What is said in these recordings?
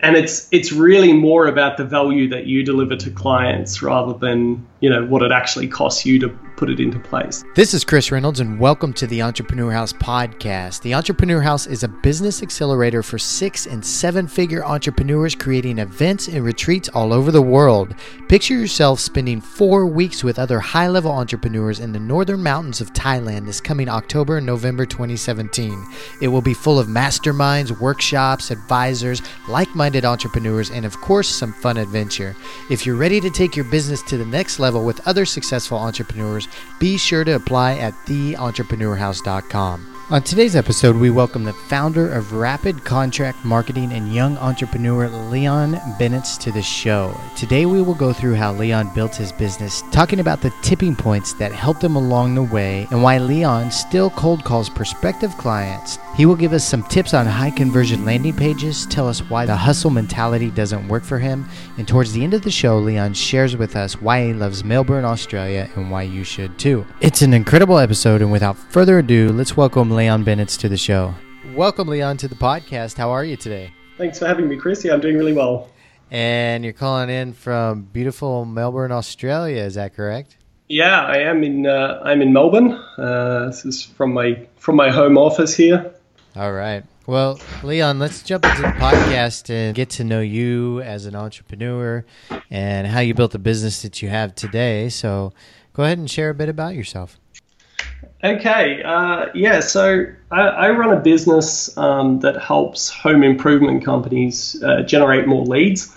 And it's really more about the value that you deliver to clients rather than, you know, what it actually costs you to put it into place. This is Chris Reynolds, and welcome to the Entrepreneur House podcast. The Entrepreneur House is a business accelerator for 6- and 7-figure entrepreneurs creating events and retreats all over the world. Picture yourself spending 4 weeks with other high-level entrepreneurs in the northern mountains of Thailand this coming October and November 2017. It will be full of masterminds, workshops, advisors, like-minded entrepreneurs, and of course, some fun adventure. If you're ready to take your business to the next level with other successful entrepreneurs, be sure to apply at theentrepreneurhouse.com. On today's episode, we welcome the founder of Rapid Contract Marketing and young entrepreneur Leon Bennetts to the show. Today, we will go through how Leon built his business, talking about the tipping points that helped him along the way, and why Leon still cold calls prospective clients. He will give us some tips on high conversion landing pages, tell us why the hustle mentality doesn't work for him, and towards the end of the show, Leon shares with us why he loves Melbourne, Australia, and why you should too. It's an incredible episode, and without further ado, let's welcome Leon Bennetts to the show. Welcome, Leon, to the podcast. How are you today? Thanks for having me, Chris. Yeah, I'm doing really well. And you're calling in from beautiful Melbourne, Australia. Is that correct? Yeah, I am in. I'm in Melbourne. This is from my home office here. All right. Well, Leon, let's jump into the podcast and get to know you as an entrepreneur and how you built the business that you have today. So, go ahead and share a bit about yourself. Okay, so I run a business that helps home improvement companies generate more leads.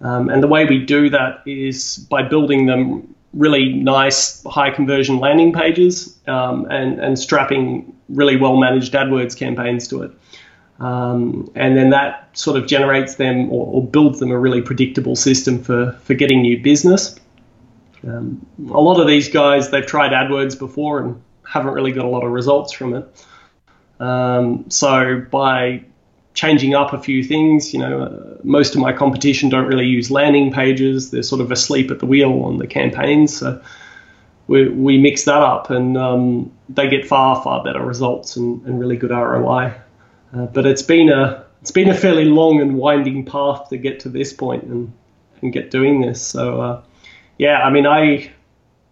And the way we do that is by building them really nice, high-conversion landing pages and strapping really well-managed AdWords campaigns to it. And then that sort of generates them or builds them a really predictable system for getting new business. A lot of these guys, they've tried AdWords before and haven't really got a lot of results from it. So by changing up a few things, you know, most of my competition don't really use landing pages. They're sort of asleep at the wheel on the campaigns. So we mix that up, and they get far, far better results and really good ROI. But it's been a fairly long and winding path to get to this point and get doing this. So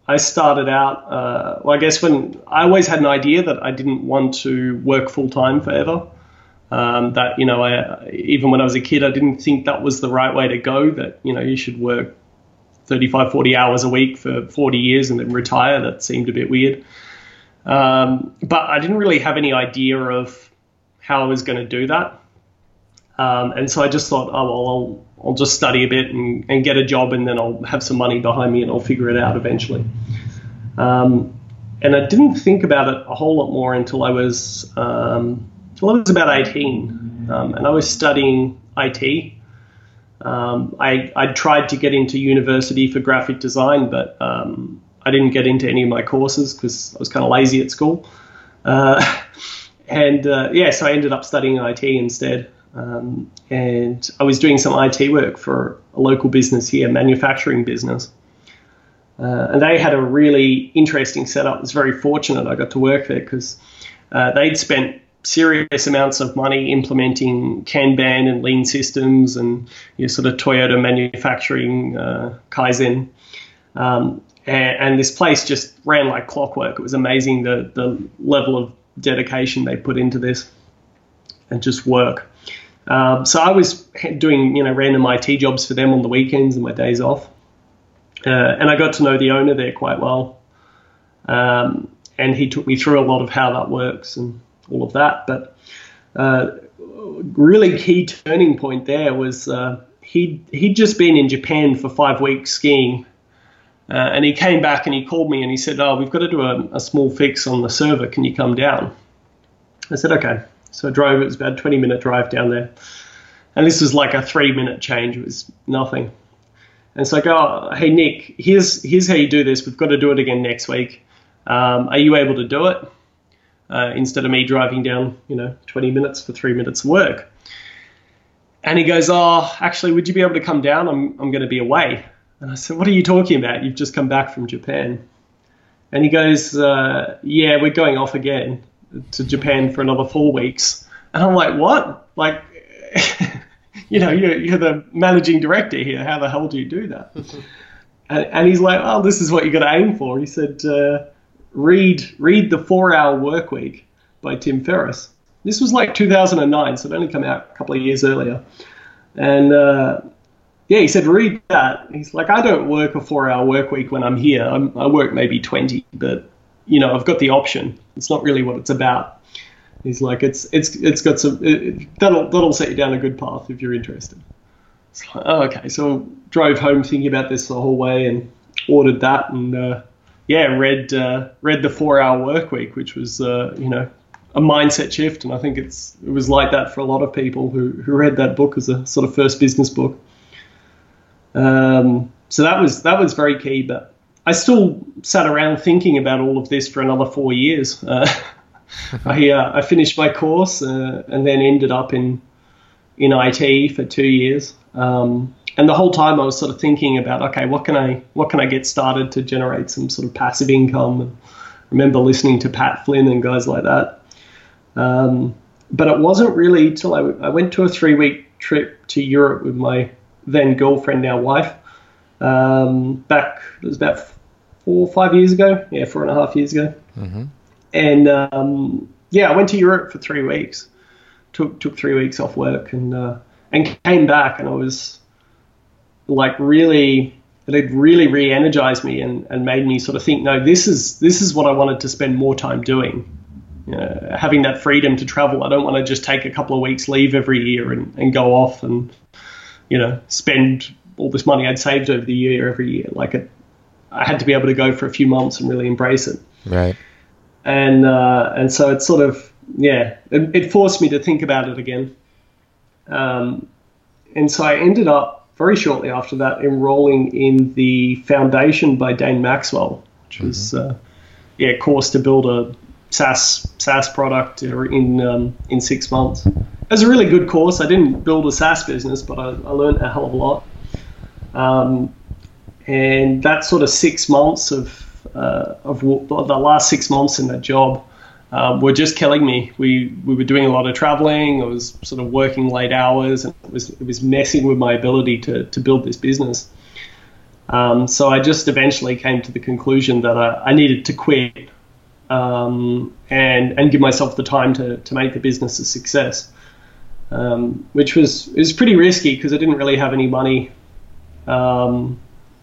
I started out, when I always had an idea that I didn't want to work full-time forever, that, you know, even when I was a kid, I didn't think that was the right way to go, that, you know, you should work 35, 40 hours a week for 40 years and then retire. That seemed a bit weird. But I didn't really have any idea of how I was going to do that. And so I just thought, I'll just study a bit and get a job, and then I'll have some money behind me and I'll figure it out eventually. And I didn't think about it a whole lot more until I was about 18, and I was studying IT. I tried to get into university for graphic design, but I didn't get into any of my courses because I was kind of lazy at school. So I ended up studying IT instead. And I was doing some IT work for a local business here, a manufacturing business. And they had a really interesting setup. I was very fortunate I got to work there because they'd spent serious amounts of money implementing Kanban and Lean Systems and, you know, sort of Toyota manufacturing Kaizen. And this place just ran like clockwork. It was amazing the level of dedication they put into this and just work. So I was doing, you know, random IT jobs for them on the weekends and my days off. And I got to know the owner there quite well. And he took me through a lot of how that works and all of that. But really key turning point there was he'd just been in Japan for 5 weeks skiing. And he came back and he called me and he said, we've got to do a small fix on the server. Can you come down? I said, okay. So I drove. It was about a 20-minute drive down there. And this was like a 3-minute change. It was nothing. And so I go, hey, Nick, here's how you do this. We've got to do it again next week. Are you able to do it? Instead of me driving down, you know, 20 minutes for 3 minutes of work. And he goes, actually, would you be able to come down? I'm going to be away. And I said, what are you talking about? You've just come back from Japan. And he goes, yeah, we're going off again to Japan for another 4 weeks. And I'm like, what? Like, you know, you're the managing director here. How the hell do you do that? And he's like, oh, this is what you got to aim for. He said, read The Four-Hour Workweek by Tim Ferriss. This was like 2009, so it only came out a couple of years earlier. And yeah, he said, read that. He's like, I don't work a 4-hour work week when I'm here. I work maybe 20, but, you know, I've got the option. It's not really what it's about. He's like, it's got some, that'll set you down a good path if you're interested. It's like, oh, okay. So drove home thinking about this the whole way and ordered that and, yeah, read The 4-Hour Work Week, which was, you know, a mindset shift. And I think it was like that for a lot of people who read that book as a sort of first business book. So that was very key, but I still sat around thinking about all of this for another 4 years. I finished my course and then ended up in IT for 2 years. And the whole time I was sort of thinking about, okay, what can I get started to generate some sort of passive income? And I remember listening to Pat Flynn and guys like that. But it wasn't really till I went to a 3-week trip to Europe with my then girlfriend, now wife, back, it was about 4 or 5 years ago. Yeah, 4.5 years ago. Mm-hmm. And, yeah, I went to Europe for 3 weeks, took 3 weeks off work and came back, and I was like, really, it had really re-energized me and made me sort of think, no, this is what I wanted to spend more time doing. Having that freedom to travel. I don't want to just take a couple of weeks leave every year and go off and, you know, spend all this money I'd saved over the year every year. Like, I had to be able to go for a few months and really embrace it. Right. And so it sort of, yeah, it forced me to think about it again. And so I ended up very shortly after that enrolling in the Foundation by Dane Maxwell, which mm-hmm. was a course to build a SaaS product in 6 months. It was a really good course. I didn't build a SaaS business, but I learned a hell of a lot. And that sort of 6 months of the last 6 months in that job were just killing me. We were doing a lot of traveling. I was sort of working late hours, and it was messing with my ability to build this business. So I just eventually came to the conclusion that I needed to quit and give myself the time to make the business a success. Which was pretty risky because I didn't really have any money.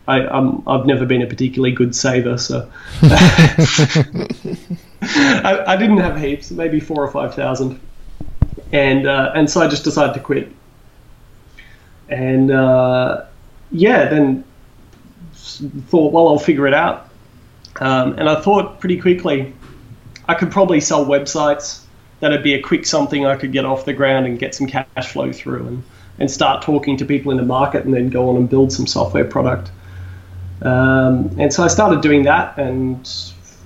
I've never been a particularly good saver, so I didn't have heaps, maybe 4,000 or 5,000, and so I just decided to quit. And yeah, then thought, well, I'll figure it out. And I thought pretty quickly, I could probably sell websites. That'd be a quick something I could get off the ground and get some cash flow through and start talking to people in the market and then go on and build some software product. And so I started doing that, and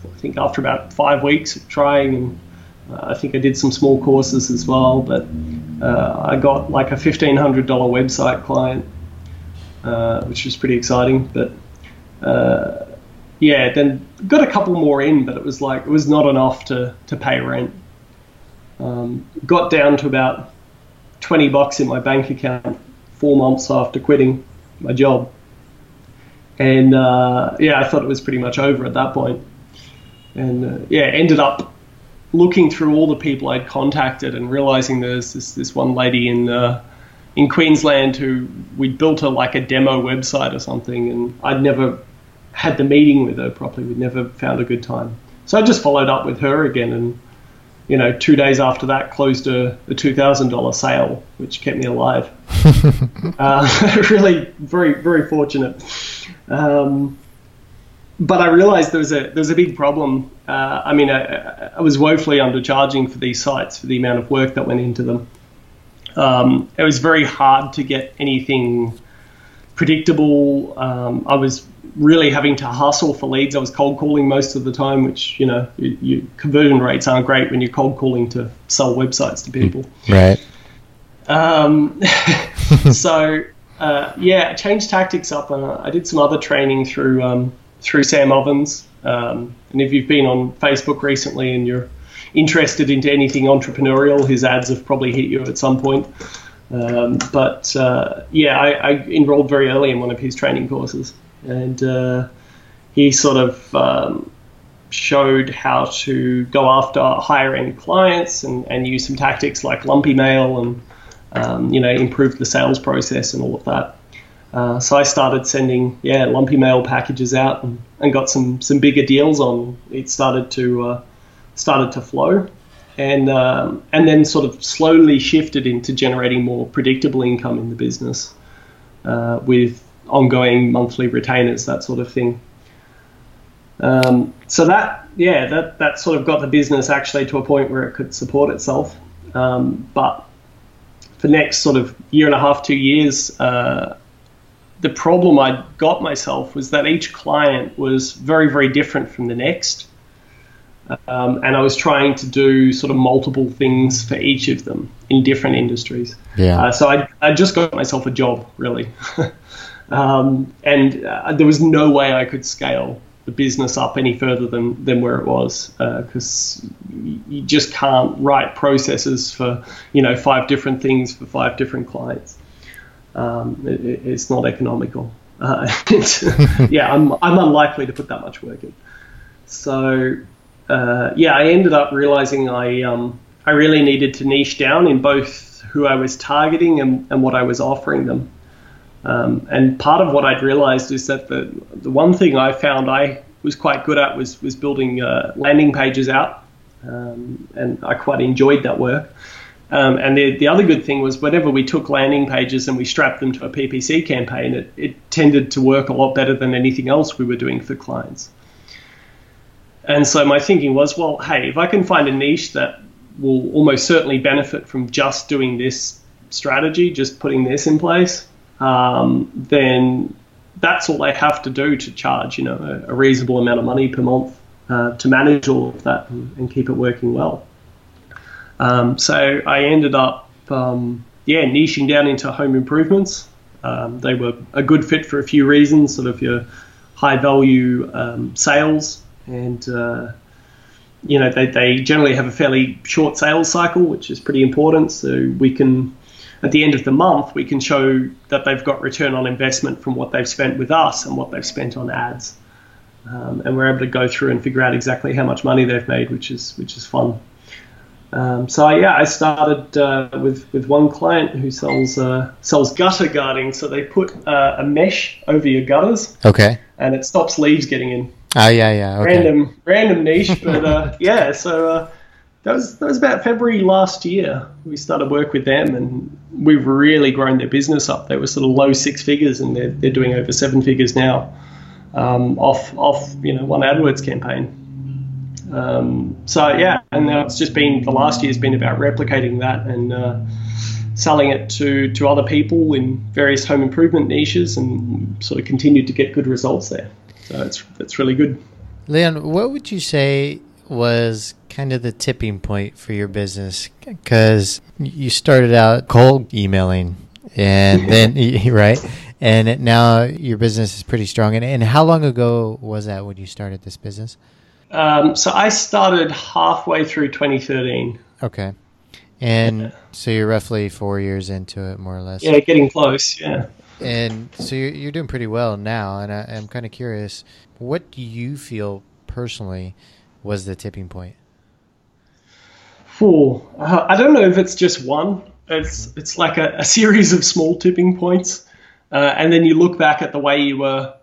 I think after about 5 weeks of trying, and I think I did some small courses as well, but I got like a $1,500 website client, which was pretty exciting. But yeah, then got a couple more in, but it was not enough to pay rent. Got down to about $20 in my bank account 4 months after quitting my job, and yeah, I thought it was pretty much over at that point. And yeah, ended up looking through all the people I'd contacted and realizing there's this one lady in Queensland who we'd built like a demo website or something, and I'd never had the meeting with her properly. We'd never found a good time, so I just followed up with her again and, you know, 2 days after that, closed a $2,000 sale, which kept me alive. Really, very, very fortunate. But I realized there was a big problem. I mean, I was woefully undercharging for these sites for the amount of work that went into them. It was very hard to get anything predictable. I was really having to hustle for leads. I was cold calling most of the time, which, you know, your conversion rates aren't great when you're cold calling to sell websites to people. Right. So, yeah, I changed tactics up, and I did some other training through Sam Ovens. And if you've been on Facebook recently and you're interested into anything entrepreneurial, his ads have probably hit you at some point. I enrolled very early in one of his training courses, and he sort of showed how to go after higher-end clients and use some tactics like lumpy mail and, improve the sales process and all of that. So I started sending, lumpy mail packages out and got some bigger deals on. It started to flow, and then sort of slowly shifted into generating more predictable income in the business with ongoing monthly retainers, that sort of thing. So that sort of got the business actually to a point where it could support itself. But for the next sort of year and a half, 2 years, the problem I got myself was that each client was very, very different from the next. And I was trying to do sort of multiple things for each of them in different industries. Yeah. So I just got myself a job, really. and there was no way I could scale the business up any further than where it was, because you just can't write processes for, 5 different things for 5 different clients. It's not economical. I'm unlikely to put that much work in. So, I ended up realizing I really needed to niche down in both who I was targeting and what I was offering them. And part of what I'd realized is that the one thing I found I was quite good at was building landing pages out, and I quite enjoyed that work. And the other good thing was whenever we took landing pages and we strapped them to a PPC campaign, it tended to work a lot better than anything else we were doing for clients. And so my thinking was, well, hey, if I can find a niche that will almost certainly benefit from just doing this strategy, just putting this in place, then that's all I have to do to charge, a reasonable amount of money per month to manage all of that and keep it working well. So I ended up, niching down into home improvements. They were a good fit for a few reasons, sort of your high value sales, and they generally have a fairly short sales cycle, which is pretty important. So we can, at the end of the month, we can show that they've got return on investment from what they've spent with us and what they've spent on ads, and we're able to go through and figure out exactly how much money they've made, which is fun. I started with one client who sells gutter guarding. So they put a mesh over your gutters, okay, and it stops leaves getting in. Oh yeah, okay. Random niche, but So that was about February last year. We started work with them, and we've really grown their business up. They were sort of low 6 figures, and they're doing over 7 figures now, off one AdWords campaign. And now it's just been, the last year's been about replicating that and selling it to other people in various home improvement niches, and sort of continued to get good results there. So it's really good. Leon, what would you say was kind of the tipping point for your business? Because you started out cold emailing, and then right, and now your business is pretty strong. And how long ago was that when you started this business? So I started halfway through 2013. Okay. And So you're roughly 4 years into it, more or less. Yeah, getting close, yeah. And so you're doing pretty well now, and I'm kind of curious, what do you feel personally was the tipping point? I don't know if it's just one. It's like a series of small tipping points, and then you look back at the way you were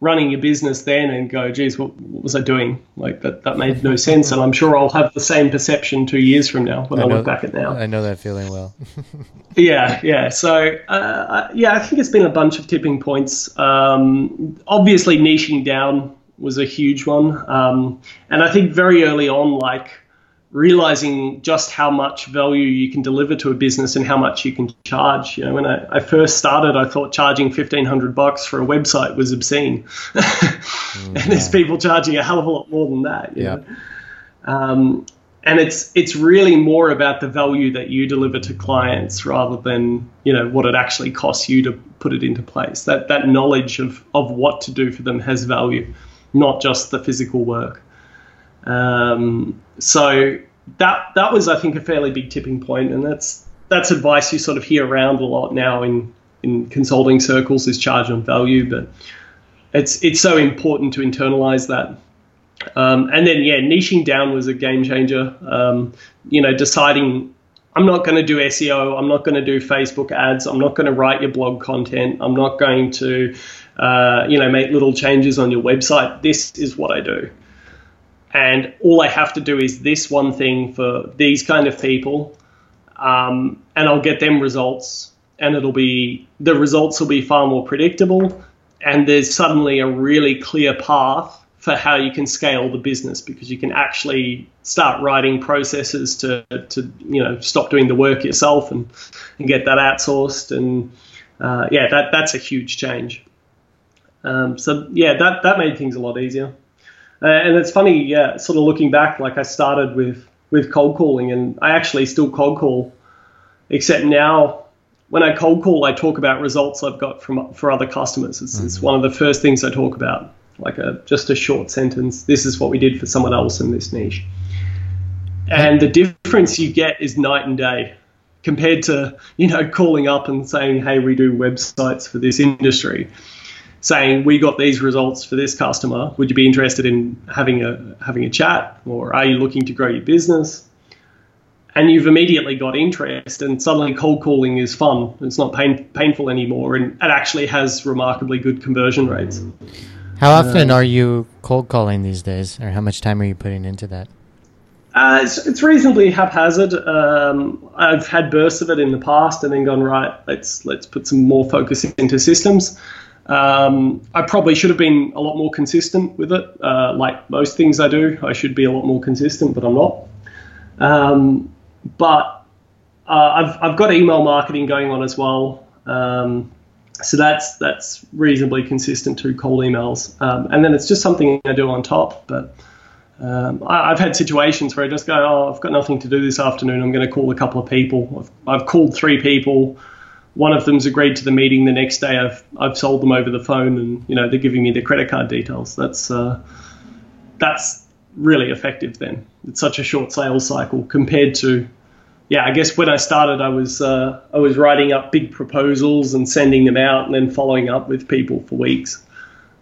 running your business then and go, geez, what was I doing? Like that made no sense. And I'm sure I'll have the same perception 2 years from now when I look back at now. I know that feeling well. Yeah. So, I think it's been a bunch of tipping points. Obviously niching down was a huge one. And I think very early on, like realizing just how much value you can deliver to a business and how much you can charge. When I first started, I thought charging $1,500 for a website was obscene. And there's people charging a hell of a lot more than that. You know? And it's really more about the value that you deliver to clients rather than, what it actually costs you to put it into place. That knowledge of what to do for them has value, not just the physical work. So that was, I think, a fairly big tipping point, and that's that's advice you sort of hear around a lot now in consulting circles, is charge on value, but it's so important to internalize that. And then, yeah, niching down was a game changer. Deciding I'm not going to do SEO, I'm not going to do Facebook ads, I'm not going to write your blog content, I'm not going to, make little changes on your website. This is what I do. And all I have to do is this one thing for these kind of people, and I'll get them results, and the results will be far more predictable, and there's suddenly a really clear path for how you can scale the business, because you can actually start writing processes to stop doing the work yourself and get that outsourced. And that's a huge change. That made things a lot easier. And it's funny, sort of looking back, like I started with cold calling, and I actually still cold call, except now when I cold call, I talk about results I've got for other customers. It's one of the first things I talk about, like just a short sentence. This is what we did for someone else in this niche. And the difference you get is night and day compared to, calling up and saying, hey, we do websites for this industry. Saying we got these results for this customer. Would you be interested in having a chat, or are you looking to grow your business? And you've immediately got interest, and suddenly cold calling is fun. It's not painful anymore, and it actually has remarkably good conversion rates. How often are you cold calling these days, or how much time are you putting into that? It's reasonably haphazard. I've had bursts of it in the past, and then gone, right, let's put some more focus into systems. I probably should have been a lot more consistent with it. Like most things I do, I should be a lot more consistent, but I'm not. I've got email marketing going on as well. So that's reasonably consistent to cold emails. And then it's just something I do on top. But I've had situations where I just go, oh, I've got nothing to do this afternoon. I'm going to call a couple of people. I've called 3 people. One of them's agreed to the meeting the next day. I've sold them over the phone, and they're giving me their credit card details. That's really effective. Then it's such a short sales cycle compared to, I guess when I started, I was writing up big proposals and sending them out, and then following up with people for weeks.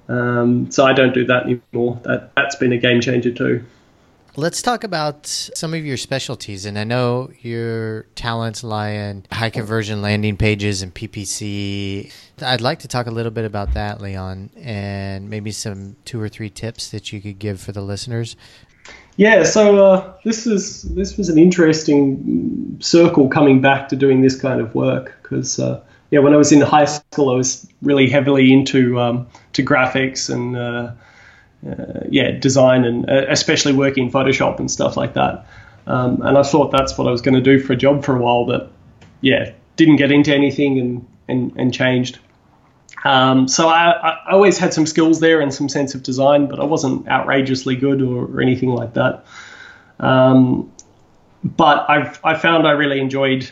So I don't do that anymore. That's been a game changer too. Let's talk about some of your specialties. And I know your talents lie in high conversion landing pages and PPC. I'd like to talk a little bit about that, Leon, and maybe some 2 or 3 tips that you could give for the listeners. Yeah, so this was an interesting circle coming back to doing this kind of work, because when I was in high school, I was really heavily into to graphics and design, and especially working in Photoshop and stuff like that. And I thought that's what I was going to do for a job for a while, but didn't get into anything and changed. So I always had some skills there and some sense of design, but I wasn't outrageously good or anything like that. But I found I really enjoyed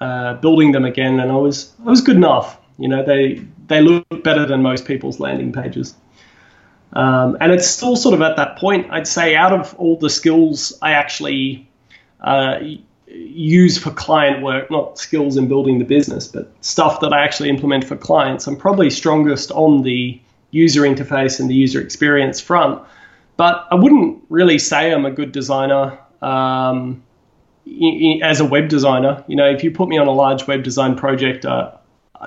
building them again, and I was good enough. They look better than most people's landing pages. And it's still sort of at that point. I'd say out of all the skills I actually use for client work, not skills in building the business, but stuff that I actually implement for clients, I'm probably strongest on the user interface and the user experience front. But I wouldn't really say I'm a good designer as a web designer. If you put me on a large web design project, I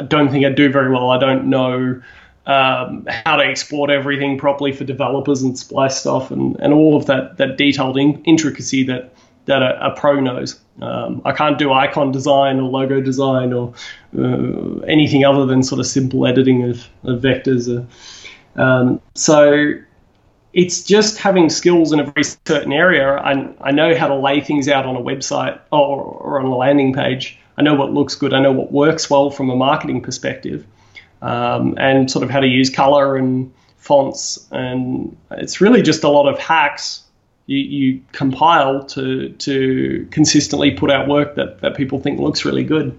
don't think I'd do very well. I don't know how to export everything properly for developers and splice stuff and all of that detailed intricacy that a pro knows. I can't do icon design or logo design or anything other than sort of simple editing of vectors. So it's just having skills in a very certain area. I know how to lay things out on a website or on a landing page. I know what looks good. I know what works well from a marketing perspective. And sort of how to use color and fonts, and it's really just a lot of hacks you compile to consistently put out work that people think looks really good.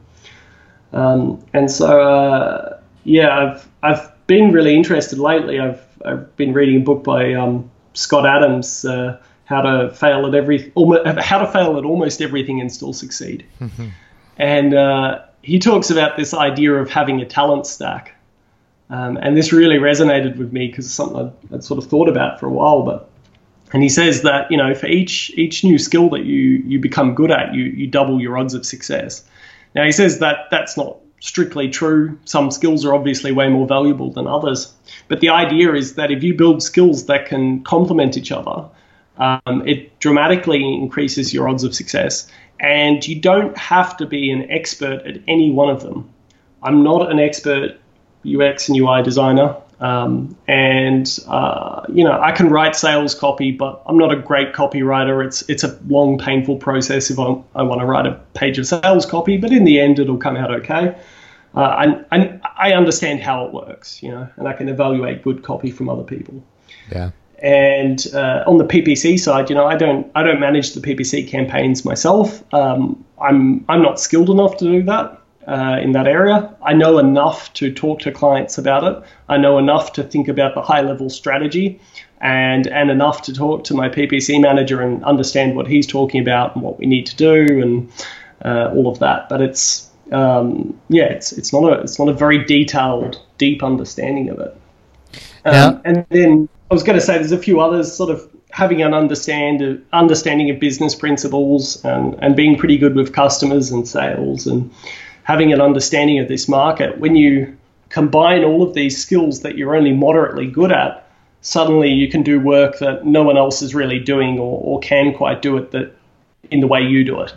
I've been really interested lately. I've been reading a book by Scott Adams, How to Fail at Almost Everything and Still Succeed. And he talks about this idea of having a talent stack. And this really resonated with me because it's something I'd sort of thought about for a while. And he says that, you know, for each new skill that you become good at, you double your odds of success. Now, he says that that's not strictly true. Some skills are obviously way more valuable than others. But the idea is that if you build skills that can complement each other, it dramatically increases your odds of success. And you don't have to be an expert at any one of them. I'm not an expert UX and UI designer. You know, I can write sales copy, but I'm not a great copywriter. It's a long, painful process if I want to write a page of sales copy, but in the end, it'll come out okay. I understand how it works, you know, and I can evaluate good copy from other people. Yeah. And on the PPC side, you know, I don't manage the PPC campaigns myself. I'm not skilled enough to do that. In that area. I know enough to talk to clients about it. I know enough to think about the high-level strategy and enough to talk to my PPC manager and understand what he's talking about and what we need to do and all of that. But it's, it's not a very detailed, deep understanding of it. And then I was going to say there's a few others, sort of having an understanding of business principles and being pretty good with customers and sales and having an understanding of this market. When you combine all of these skills that you're only moderately good at, suddenly you can do work that no one else is really doing or can quite do it that in the way you do it.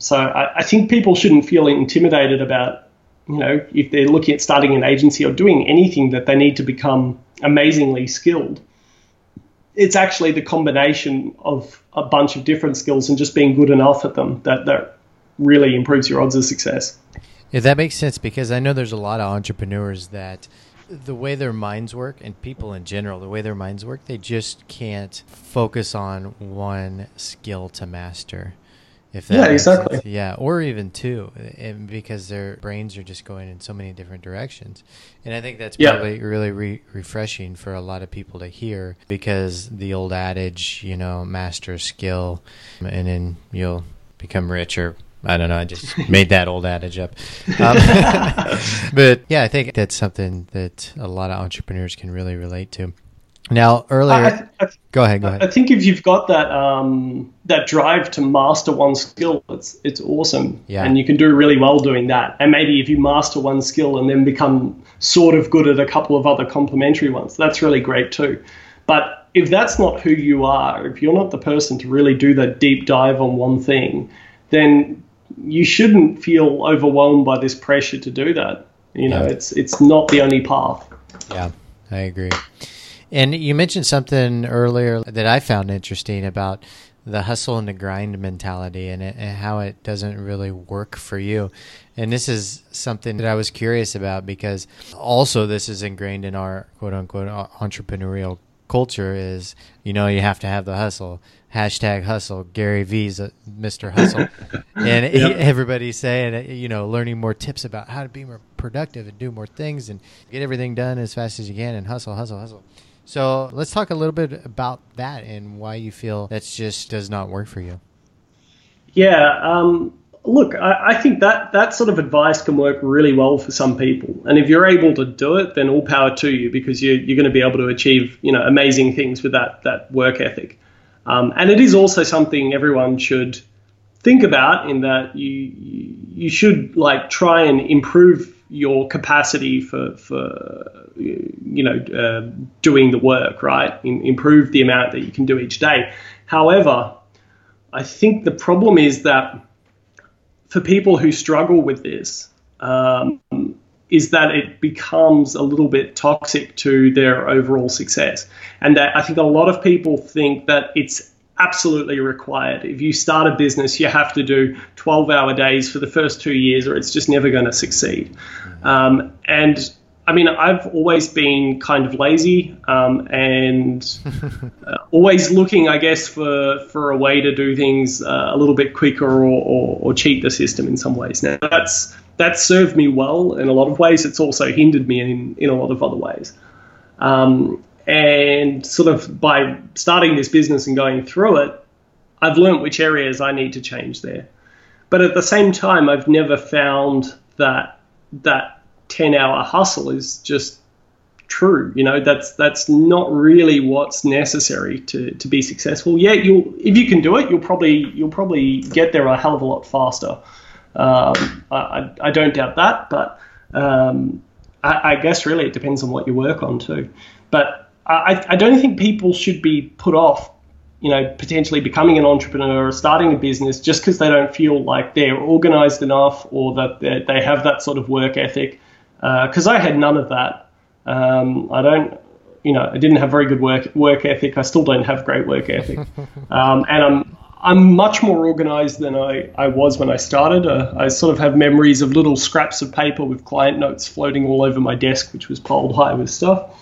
So I think people shouldn't feel intimidated about, you know, if they're looking at starting an agency or doing anything that they need to become amazingly skilled. It's actually the combination of a bunch of different skills and just being good enough at them that really improves your odds of success. Yeah, that makes sense, because I know there's a lot of entrepreneurs that the way their minds work, and people in general, the way their minds work, they just can't focus on one skill to master. If that makes sense. Yeah, or even two, and because their brains are just going in so many different directions. And I think that's probably really refreshing for a lot of people to hear, because the old adage, you know, master a skill and then you'll become richer. I don't know. I just made that old adage up. But yeah, I think that's something that a lot of entrepreneurs can really relate to. Now, earlier, go ahead. I think if you've got that that drive to master one skill, it's awesome, and you can do really well doing that. And maybe if you master one skill and then become sort of good at a couple of other complementary ones, that's really great too. But if that's not who you are, if you're not the person to really do that deep dive on one thing, then you shouldn't feel overwhelmed by this pressure to do that. You know, it's not the only path. Yeah, I agree. And you mentioned something earlier that I found interesting about the hustle and the grind mentality and how it doesn't really work for you. And this is something that I was curious about, because also this is ingrained in our quote unquote entrepreneurial culture is, you know, you have to have the hustle. Hashtag hustle. Gary V's Mr. Hustle. And everybody's saying, you know, learning more tips about how to be more productive and do more things and get everything done as fast as you can and hustle, hustle, hustle. So let's talk a little bit about that and why you feel that just does not work for you. Yeah. Look, I think that sort of advice can work really well for some people. And if you're able to do it, then all power to you, because you're going to be able to achieve, you know, amazing things with that work ethic. And it is also something everyone should think about, in that you should like try and improve your capacity for you know, doing the work, right? Improve the amount that you can do each day. However, I think the problem is that for people who struggle with this, is that it becomes a little bit toxic to their overall success. And that I think a lot of people think that it's absolutely required. If you start a business, you have to do 12-hour days for the first 2 years or it's just never going to succeed. And I mean, I've always been kind of lazy and always looking, I guess, for a way to do things a little bit quicker or cheat the system in some ways. Now, that's served me well in a lot of ways. It's also hindered me in a lot of other ways. And sort of by starting this business and going through it, I've learned which areas I need to change there. But at the same time, I've never found that that 10-hour hustle is just true. You know, that's not really what's necessary to be successful. Yeah, if you can do it, you'll probably get there a hell of a lot faster. I don't doubt that, but I guess really it depends on what you work on too. But I don't think people should be put off, you know, potentially becoming an entrepreneur or starting a business just because they don't feel like they're organized enough or that they have that sort of work ethic. Because I had none of that. I didn't have very good work ethic. I still don't have great work ethic. And I'm much more organized than I was when I started. I sort of have memories of little scraps of paper with client notes floating all over my desk, which was piled high with stuff.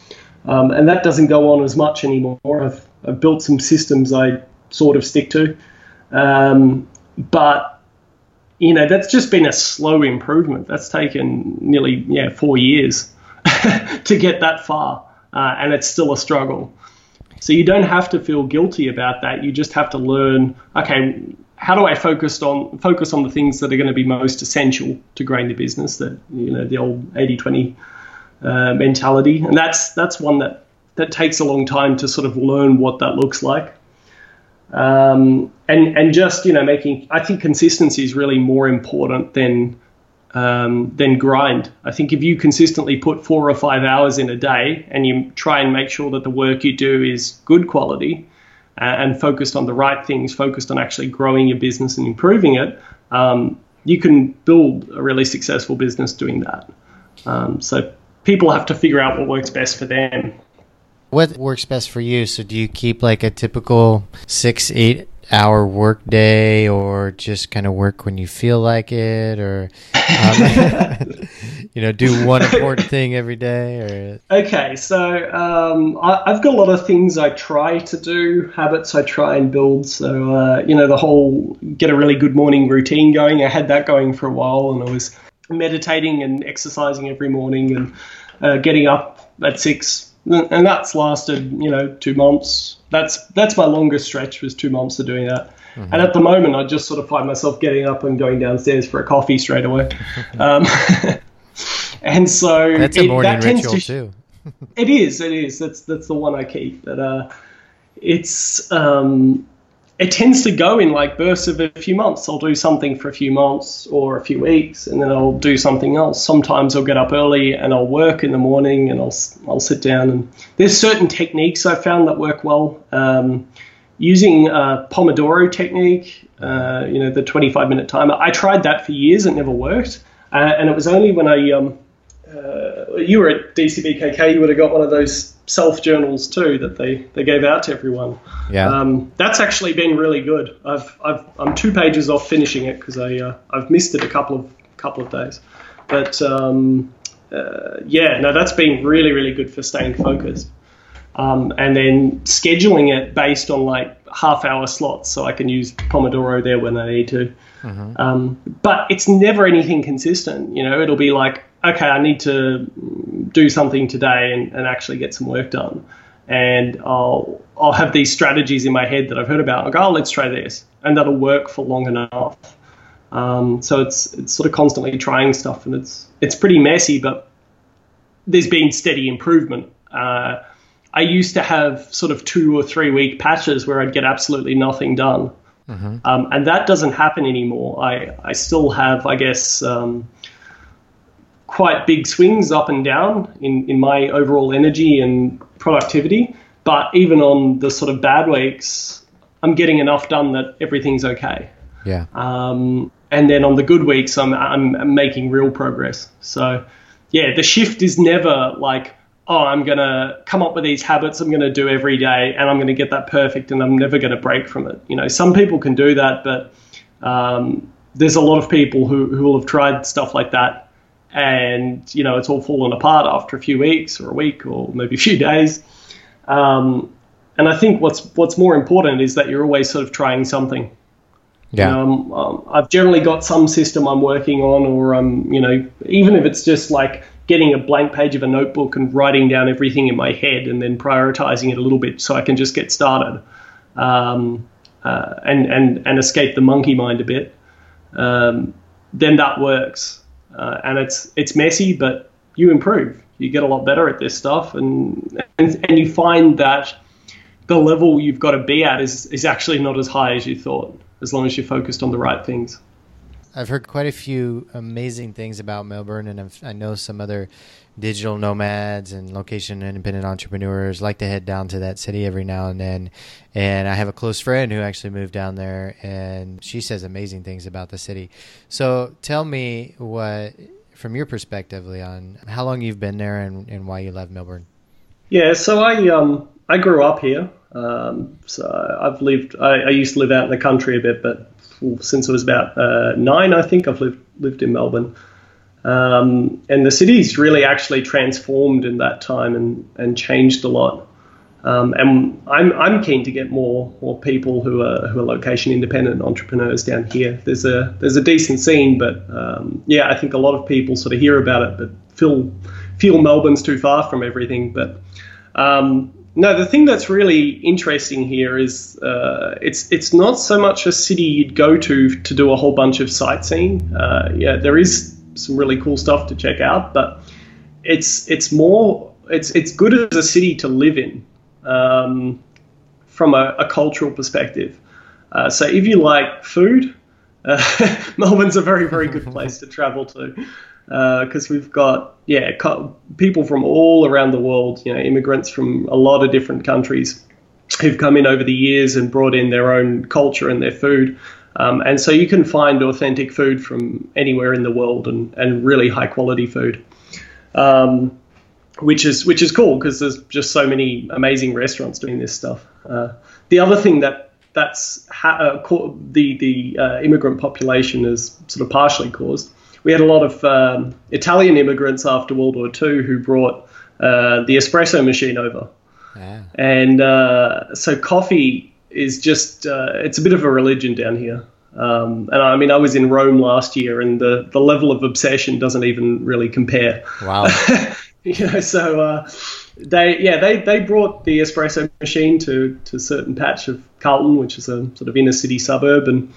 And that doesn't go on as much anymore. I've built some systems I sort of stick to. But, you know, that's just been a slow improvement. That's taken nearly 4 years to get that far. And it's still a struggle. So you don't have to feel guilty about that. You just have to learn, okay, how do I focus on the things that are going to be most essential to growing the business, that, you know, the old 80-20 mentality. And that's one that takes a long time to sort of learn what that looks like. And just, you know, I think consistency is really more important than grind. I think if you consistently put 4 or 5 hours in a day and you try and make sure that the work you do is good quality and focused on the right things, focused on actually growing your business and improving it, you can build a really successful business doing that. So people have to figure out what works best for them. What works best for you? So do you keep like a typical 6-8 hour work day, or just kind of work when you feel like it, or you know, do one important thing every day? Or okay, so I've got a lot of things I try to do, habits I try and build. So you know, the whole get a really good morning routine going. I had that going for a while, and I was meditating and exercising every morning, and getting up at 6. And that's lasted, you know, 2 months. That's my longest stretch, was 2 months of doing that. Mm-hmm. And at the moment, I just sort of find myself getting up and going downstairs for a coffee straight away. And so that's a morning ritual too. It is. That's the one I keep. But it tends to go in like bursts of a few months. I'll do something for a few months or a few weeks, and then I'll do something else. Sometimes I'll get up early and I'll work in the morning, and I'll sit down. And there's certain techniques I found that work well. Using Pomodoro Technique, you know, the 25-minute timer. I tried that for years. It never worked. And it was only when I you were at DCBKK, you would have got one of those self journals too that they gave out to everyone. Yeah. That's actually been really good. I'm 2 pages off finishing it because I've missed it a couple of days. But that's been really, really good for staying focused. And then scheduling it based on like half-hour slots, so I can use Pomodoro there when I need to. Uh-huh. But it's never anything consistent. You know, it'll be like, okay, I need to do something today and actually get some work done. And I'll have these strategies in my head that I've heard about. I'll go, let's try this, and that'll work for long enough. So it's sort of constantly trying stuff, and it's pretty messy, but there's been steady improvement. I used to have sort of 2 or 3 week patches where I'd get absolutely nothing done. Mm-hmm. And that doesn't happen anymore. I still have, I guess, quite big swings up and down in my overall energy and productivity. But even on the sort of bad weeks, I'm getting enough done that everything's okay. Yeah. And then on the good weeks, I'm making real progress. So, yeah, the shift is never like, oh, I'm going to come up with these habits I'm going to do every day, and I'm going to get that perfect, and I'm never going to break from it. You know, some people can do that, but there's a lot of people who will have tried stuff like that, and, you know, it's all fallen apart after a few weeks or a week or maybe a few days. And I think what's more important is that you're always sort of trying something. Yeah. I've generally got some system I'm working on, or you know, even if it's just like getting a blank page of a notebook and writing down everything in my head and then prioritizing it a little bit so I can just get started and escape the monkey mind a bit. then that works. And it's messy, but you improve. You get a lot better at this stuff, and you find that the level you've got to be at is actually not as high as you thought, as long as you're focused on the right things. I've heard quite a few amazing things about Melbourne, and I know some other digital nomads and location independent entrepreneurs like to head down to that city every now and then. And I have a close friend who actually moved down there, and she says amazing things about the city. So tell me what, from your perspective, Leon, how long you've been there and why you love Melbourne. Yeah, so I grew up here. So I used to live out in the country a bit, but since I was about 9, I think I've lived in Melbourne. And the city's really actually transformed in that time and changed a lot. And I'm keen to get more people who are location independent entrepreneurs down here. There's a decent scene, but yeah, I think a lot of people sort of hear about it, but feel Melbourne's too far from everything. But no, the thing that's really interesting here is it's not so much a city you'd go to do a whole bunch of sightseeing. Yeah, there is some really cool stuff to check out, but it's good as a city to live in from a cultural perspective. So if you like food, Melbourne's a very, very good place to travel to. Because we've got people from all around the world, immigrants from a lot of different countries who've come in over the years and brought in their own culture and their food, and so you can find authentic food from anywhere in the world and really high quality food, which is cool because there's just so many amazing restaurants doing this stuff. The other thing that's the immigrant population has sort of partially caused. We had a lot of Italian immigrants after World War II who brought the espresso machine over. Yeah. And so coffee is just, it's a bit of a religion down here. And I mean, I was in Rome last year, and the level of obsession doesn't even really compare. Wow. So they brought the espresso machine to a certain patch of Carlton, which is a sort of inner city suburb. And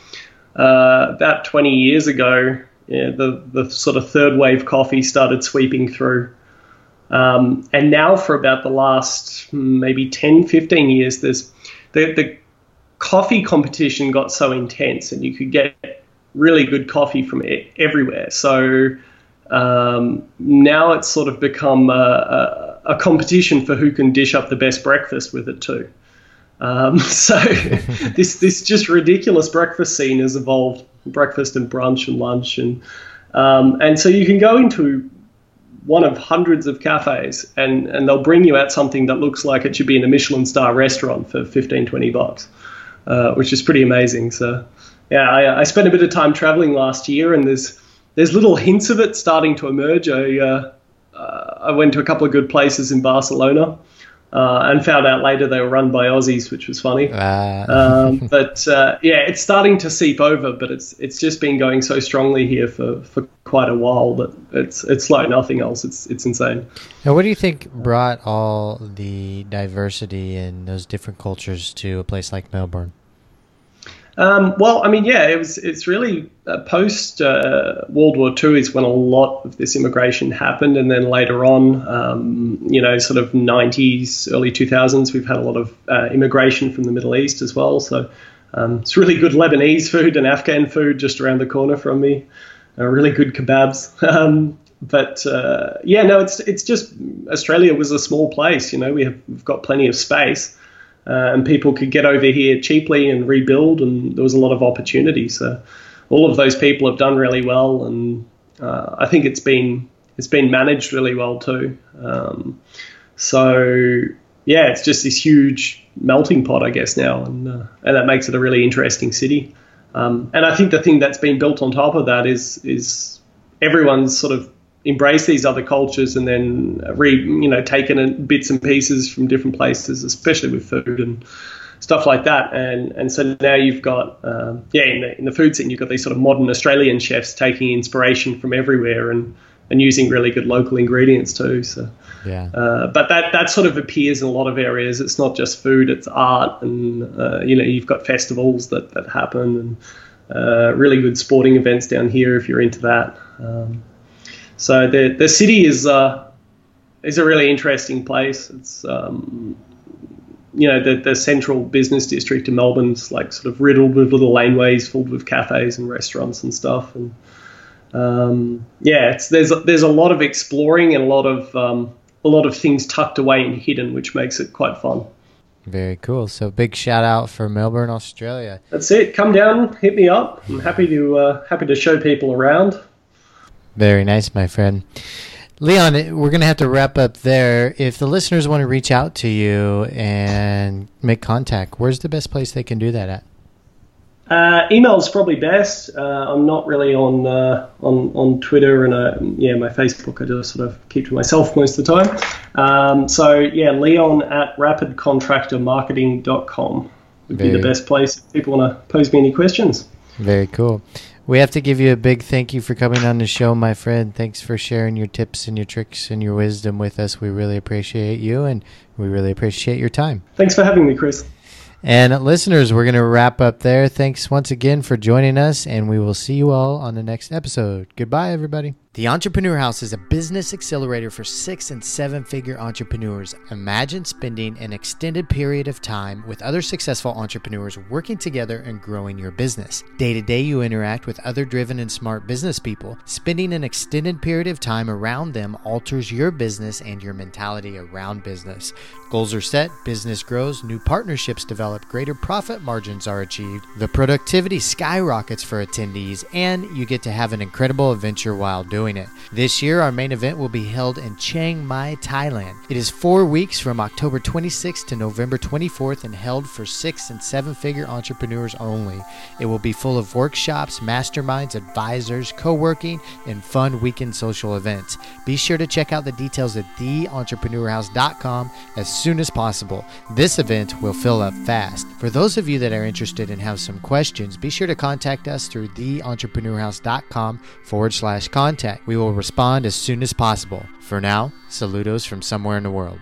about 20 years ago, yeah, the sort of third wave coffee started sweeping through. And now for about the last maybe 10, 15 years, there's the coffee competition got so intense, and you could get really good coffee from everywhere. So now it's sort of become a competition for who can dish up the best breakfast with it too. So this just ridiculous breakfast scene has evolved. Breakfast and brunch and lunch, and so you can go into one of hundreds of cafes and they'll bring you out something that looks like it should be in a Michelin star restaurant for $15-20, which is pretty amazing. So yeah, I spent a bit of time traveling last year, and there's little hints of it starting to emerge. I went to a couple of good places in Barcelona, and found out later they were run by Aussies, which was funny. But it's starting to seep over, but it's just been going so strongly here for quite a while that it's like nothing else. It's insane. Now, what do you think brought all the diversity and those different cultures to a place like Melbourne? Well, I mean, yeah, it's really post World War II is when a lot of this immigration happened, and then later on, sort of 90s, early 2000s, we've had a lot of immigration from the Middle East as well. So it's really good Lebanese food and Afghan food just around the corner from me. Really good kebabs. It's just Australia was a small place. We've got plenty of space. And people could get over here cheaply and rebuild, and there was a lot of opportunity. So all of those people have done really well, and I think it's been managed really well too. It's just this huge melting pot, I guess, now, and that makes it a really interesting city. And I think the thing that's been built on top of that is everyone's sort of embrace these other cultures and then taken bits and pieces from different places, especially with food and stuff like that. And so now you've got, in the food scene, you've got these sort of modern Australian chefs taking inspiration from everywhere and using really good local ingredients too. So, yeah. But that sort of appears in a lot of areas. It's not just food, it's art. And, you've got festivals that happen and really good sporting events down here if you're into that. So the city is a really interesting place. It's you know, the central business district of Melbourne's like sort of riddled with little laneways filled with cafes and restaurants and stuff. And yeah, there's a lot of exploring and a lot of things tucked away and hidden, which makes it quite fun. Very cool. So big shout out for Melbourne, Australia. That's it. Come down, hit me up. I'm happy to show people around. Very nice, my friend. Leon, we're going to have to wrap up there. If the listeners want to reach out to you and make contact, where's the best place they can do that at? Email is probably best. I'm not really on Twitter, and my Facebook I just sort of keep to myself most of the time. So yeah, leon@rapidcontractormarketing.com would be the best place if people want to pose me any questions. Very cool. We have to give you a big thank you for coming on the show, my friend. Thanks for sharing your tips and your tricks and your wisdom with us. We really appreciate you, and we really appreciate your time. Thanks for having me, Chris. And listeners, we're going to wrap up there. Thanks once again for joining us, and we will see you all on the next episode. Goodbye, everybody. The Entrepreneur House is a business accelerator for 6- and 7-figure entrepreneurs. Imagine spending an extended period of time with other successful entrepreneurs working together and growing your business. Day to day, you interact with other driven and smart business people. Spending an extended period of time around them alters your business and your mentality around business. Goals are set, business grows, new partnerships develop, greater profit margins are achieved, the productivity skyrockets for attendees, and you get to have an incredible adventure while doing it. This year, our main event will be held in Chiang Mai, Thailand. It is 4 weeks from October 26th to November 24th and held for 6- and 7-figure entrepreneurs only. It will be full of workshops, masterminds, advisors, co-working, and fun weekend social events. Be sure to check out the details at theentrepreneurhouse.com as soon as possible. This event will fill up fast. For those of you that are interested and have some questions, be sure to contact us through theentrepreneurhouse.com/contact. We will respond as soon as possible. For now, saludos from somewhere in the world.